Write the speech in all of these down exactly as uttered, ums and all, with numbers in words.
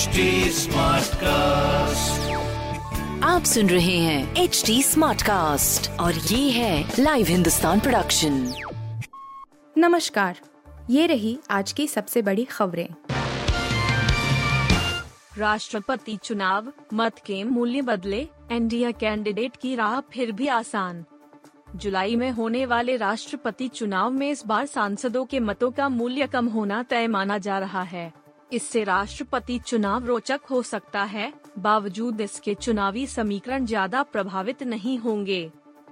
H D smart cast. आप सुन रहे हैं एच डी स्मार्ट कास्ट और ये है लाइव हिंदुस्तान प्रोडक्शन। नमस्कार, ये रही आज की सबसे बड़ी खबरें। राष्ट्रपति चुनाव, मत के मूल्य बदले, एनडीए कैंडिडेट की राह फिर भी आसान। जुलाई में होने वाले राष्ट्रपति चुनाव में इस बार सांसदों के मतों का मूल्य कम होना तय माना जा रहा है। इससे राष्ट्रपति चुनाव रोचक हो सकता है, बावजूद इसके चुनावी समीकरण ज्यादा प्रभावित नहीं होंगे।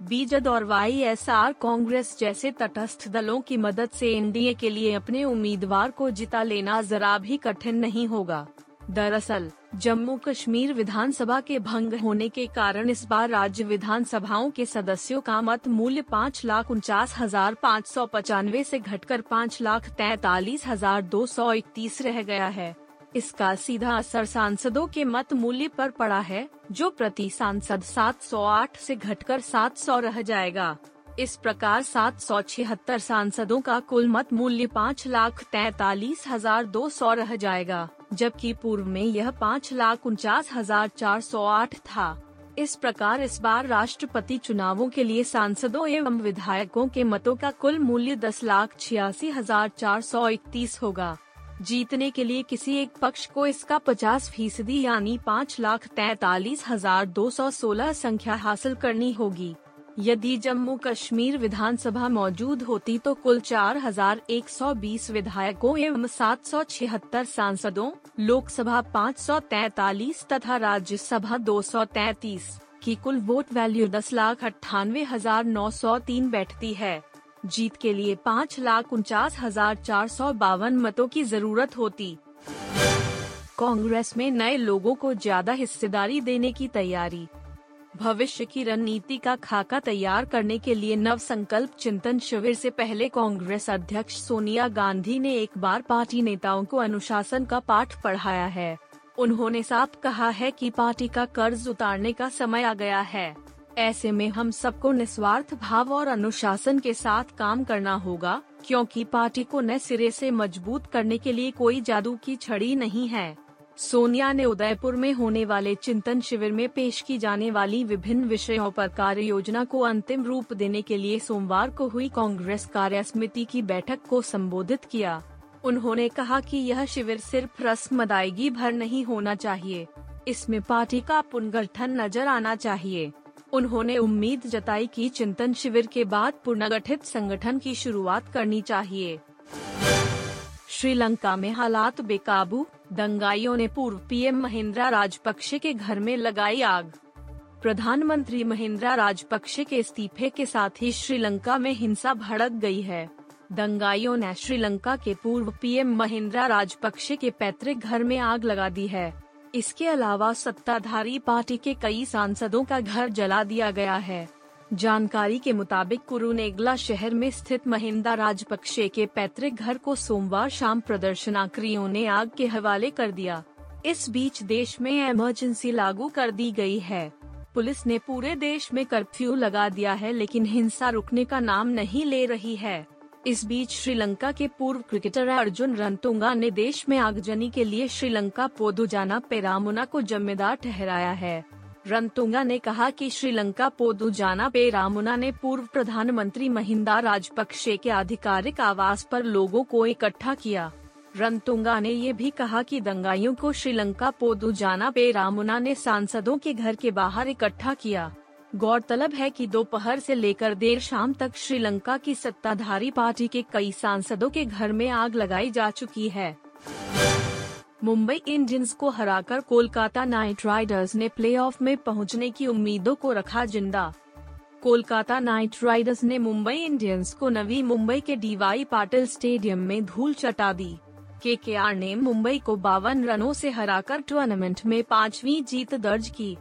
बीजद और वाईएसआर कांग्रेस जैसे तटस्थ दलों की मदद से एनडीए के लिए अपने उम्मीदवार को जिता लेना जरा भी कठिन नहीं होगा। दरअसल जम्मू कश्मीर विधानसभा के भंग होने के कारण इस बार राज्य विधानसभाओं के सदस्यों का मत मूल्य पाँच लाख उनचास हजार पाँच सौ पचानवे से घटकर पाँच लाख तैतालीस हजार दो सौ इकतीस रह गया है। इसका सीधा असर सांसदों के मत मूल्य पर पड़ा है, जो प्रति सांसद सात सौ आठ से घटकर सात सौ रह जाएगा। इस प्रकार सात सौ छिहत्तर सांसदों का कुल मत मूल्य पाँच लाख तैतालीस हजार दो सौ रह जाएगा, जबकि पूर्व में यह पाँच लाख उनचास हजार चार सौ आठ था। इस प्रकार इस बार राष्ट्रपति चुनावों के लिए सांसदों एवं विधायकों के मतों का कुल मूल्य दस लाख छियासी हजार चार सौ इकतीस होगा। जीतने के लिए किसी एक पक्ष को इसका पचास फीसदी यानी पाँच लाख तैतालीस हजार दो सौ सोलह संख्या हासिल करनी होगी। यदि जम्मू कश्मीर विधानसभा मौजूद होती तो कुल चार हजार एक सौ बीस विधायकों एवं सात सौ छिहत्तर सांसदों, लोकसभा पाँच सौ तैंतालीस तथा राज्यसभा दो सौ तैंतीस की कुल वोट वैल्यू दस लाख अट्ठानवे हजार नौ सौ तीन बैठती है। जीत के लिए पाँच लाख उनचास हजार चार सौ बावन मतों की जरूरत होती। कांग्रेस में नए लोगों को ज्यादा हिस्सेदारी देने की तैयारी। भविष्य की रणनीति का खाका तैयार करने के लिए नव संकल्प चिंतन शिविर से पहले कांग्रेस अध्यक्ष सोनिया गांधी ने एक बार पार्टी नेताओं को अनुशासन का पाठ पढ़ाया है। उन्होंने साफ कहा है कि पार्टी का कर्ज उतारने का समय आ गया है। ऐसे में हम सबको निस्वार्थ भाव और अनुशासन के साथ काम करना होगा, क्योंकि पार्टी को नए सिरे से मजबूत करने के लिए कोई जादू की छड़ी नहीं है। सोनिया ने उदयपुर में होने वाले चिंतन शिविर में पेश की जाने वाली विभिन्न विषयों पर कार्य योजना को अंतिम रूप देने के लिए सोमवार को हुई कांग्रेस कार्य समिति की बैठक को संबोधित किया। उन्होंने कहा कि यह शिविर सिर्फ रस्म अदायगी भर नहीं होना चाहिए, इसमें पार्टी का पुनर्गठन नजर आना चाहिए। उन्होंने उम्मीद जताई कि चिंतन शिविर के बाद पुनर्गठित संगठन की शुरुआत करनी चाहिए। श्रीलंका में हालात बेकाबू, दंगाइयों ने पूर्व पीएम महिन्द्रा राजपक्षे के घर में लगाई आग। प्रधानमंत्री महिन्द्रा राजपक्षे के इस्तीफे के साथ ही श्रीलंका में हिंसा भड़क गई है। दंगाइयों ने श्रीलंका के पूर्व पीएम महिन्द्रा राजपक्षे के पैतृक घर में आग लगा दी है। इसके अलावा सत्ताधारी पार्टी के कई सांसदों का घर जला दिया गया है। जानकारी के मुताबिक कुरुनेगला शहर में स्थित महिन्द्रा राजपक्षे के पैतृक घर को सोमवार शाम प्रदर्शनकारियों ने आग के हवाले कर दिया। इस बीच देश में इमरजेंसी लागू कर दी गई है। पुलिस ने पूरे देश में कर्फ्यू लगा दिया है, लेकिन हिंसा रुकने का नाम नहीं ले रही है। इस बीच श्रीलंका के पूर्व क्रिकेटर अर्जुन रणतुंगा ने देश में आगजनी के लिए श्रीलंका पोदुजन पेरामुना को जिम्मेदार ठहराया है। रणतुंगा ने कहा कि श्रीलंका पोदुजन पेरामुना ने पूर्व प्रधानमंत्री महिंदा राजपक्षे के आधिकारिक आवास पर लोगों को इकट्ठा किया। रणतुंगा ने ये भी कहा कि दंगाइयों को श्रीलंका पोदुजन पेरामुना ने सांसदों के घर के बाहर इकट्ठा किया। गौरतलब है कि दोपहर से लेकर देर शाम तक श्रीलंका की सत्ताधारी पार्टी के कई सांसदों के घर में आग लगाई जा चुकी है। मुंबई इंडियंस को हराकर कोलकाता नाइट राइडर्स ने प्लेऑफ में पहुंचने की उम्मीदों को रखा जिंदा। कोलकाता नाइट राइडर्स ने मुंबई इंडियंस को नवी मुंबई के डीवाई पाटिल स्टेडियम में धूल चटा दी। केकेआर ने मुंबई को बावन रनों से हराकर टूर्नामेंट में पांचवीं जीत दर्ज की।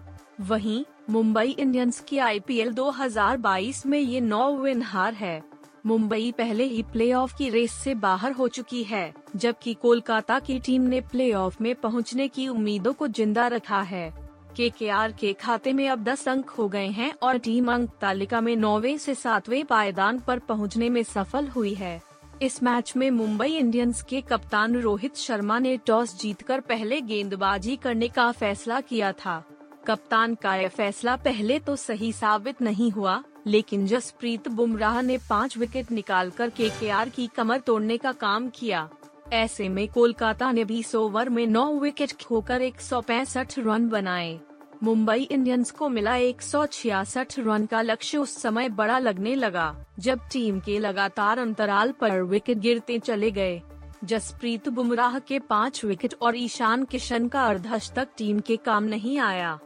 वहीं मुंबई इंडियंस की आईपीएल दो हजार बाईस में ये नौ विन हार है। मुंबई पहले ही प्लेऑफ की रेस से बाहर हो चुकी है, जबकि कोलकाता की टीम ने प्लेऑफ में पहुंचने की उम्मीदों को जिंदा रखा है। केकेआर के खाते में अब दस अंक हो गए हैं और टीम अंक तालिका में नौवें से सातवें पायदान पर पहुंचने में सफल हुई है। इस मैच में मुंबई इंडियंस के कप्तान रोहित शर्मा ने टॉस जीतकर पहले गेंदबाजी करने का फैसला किया था। कप्तान का यह फैसला पहले तो सही साबित नहीं हुआ, लेकिन जसप्रीत बुमराह ने पाँच विकेट निकालकर केकेआर की कमर तोड़ने का काम किया। ऐसे में कोलकाता ने बीस ओवर में नौ विकेट खोकर एक सौ पैंसठ रन बनाए। मुंबई इंडियंस को मिला एक सौ छियासठ रन का लक्ष्य उस समय बड़ा लगने लगा, जब टीम के लगातार अंतराल पर विकेट गिरते चले गए। जसप्रीत बुमराह के पाँच विकेट और ईशान किशन का अर्धशतक टीम के काम नहीं आया।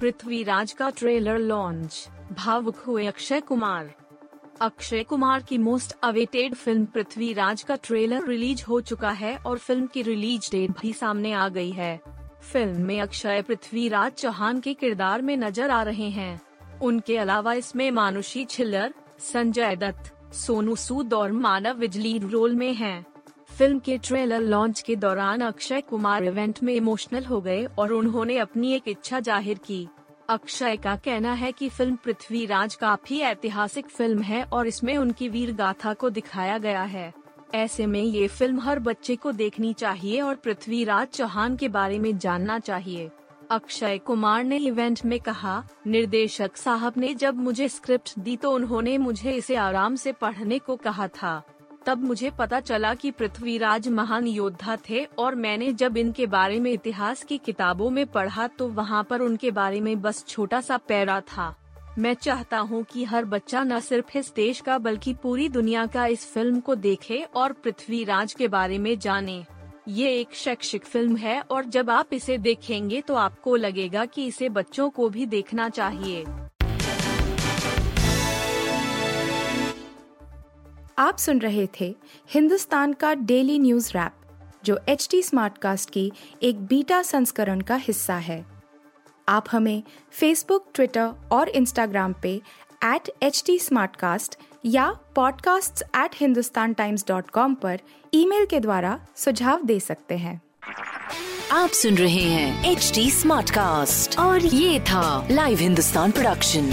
पृथ्वीराज का ट्रेलर लॉन्च, भावुक हुए अक्षय कुमार। अक्षय कुमार की मोस्ट अवेटेड फिल्म पृथ्वीराज का ट्रेलर रिलीज हो चुका है और फिल्म की रिलीज डेट भी सामने आ गई है। फिल्म में अक्षय पृथ्वीराज चौहान के किरदार में नजर आ रहे हैं। उनके अलावा इसमें मानुषी छिल्लर, संजय दत्त, सोनू सूद और मानव बिजली रोल में हैं। फिल्म के ट्रेलर लॉन्च के दौरान अक्षय कुमार इवेंट में इमोशनल हो गए और उन्होंने अपनी एक इच्छा जाहिर की। अक्षय का कहना है कि फिल्म पृथ्वीराज काफी ऐतिहासिक फिल्म है और इसमें उनकी वीर गाथा को दिखाया गया है। ऐसे में ये फिल्म हर बच्चे को देखनी चाहिए और पृथ्वीराज चौहान के बारे में जानना चाहिए। अक्षय कुमार ने इवेंट में कहा, निर्देशक साहब ने जब मुझे स्क्रिप्ट दी तो उन्होंने मुझे इसे आराम से पढ़ने को कहा था। तब मुझे पता चला कि पृथ्वीराज महान योद्धा थे और मैंने जब इनके बारे में इतिहास की किताबों में पढ़ा तो वहाँ पर उनके बारे में बस छोटा सा पैरा था। मैं चाहता हूँ कि हर बच्चा न सिर्फ इस देश का बल्कि पूरी दुनिया का इस फिल्म को देखे और पृथ्वीराज के बारे में जाने। ये एक शैक्षिक फिल्म है और जब आप इसे देखेंगे तो आपको लगेगा कि इसे बच्चों को भी देखना चाहिए। आप सुन रहे थे हिंदुस्तान का डेली न्यूज रैप, जो एच डी स्मार्ट कास्ट की एक बीटा संस्करण का हिस्सा है। आप हमें फेसबुक, ट्विटर और इंस्टाग्राम पे at H D smart cast या podcast at Hindustan Times dot com पर ईमेल के द्वारा सुझाव दे सकते हैं। आप सुन रहे हैं एच डी स्मार्ट कास्ट और ये था लाइव हिंदुस्तान प्रोडक्शन।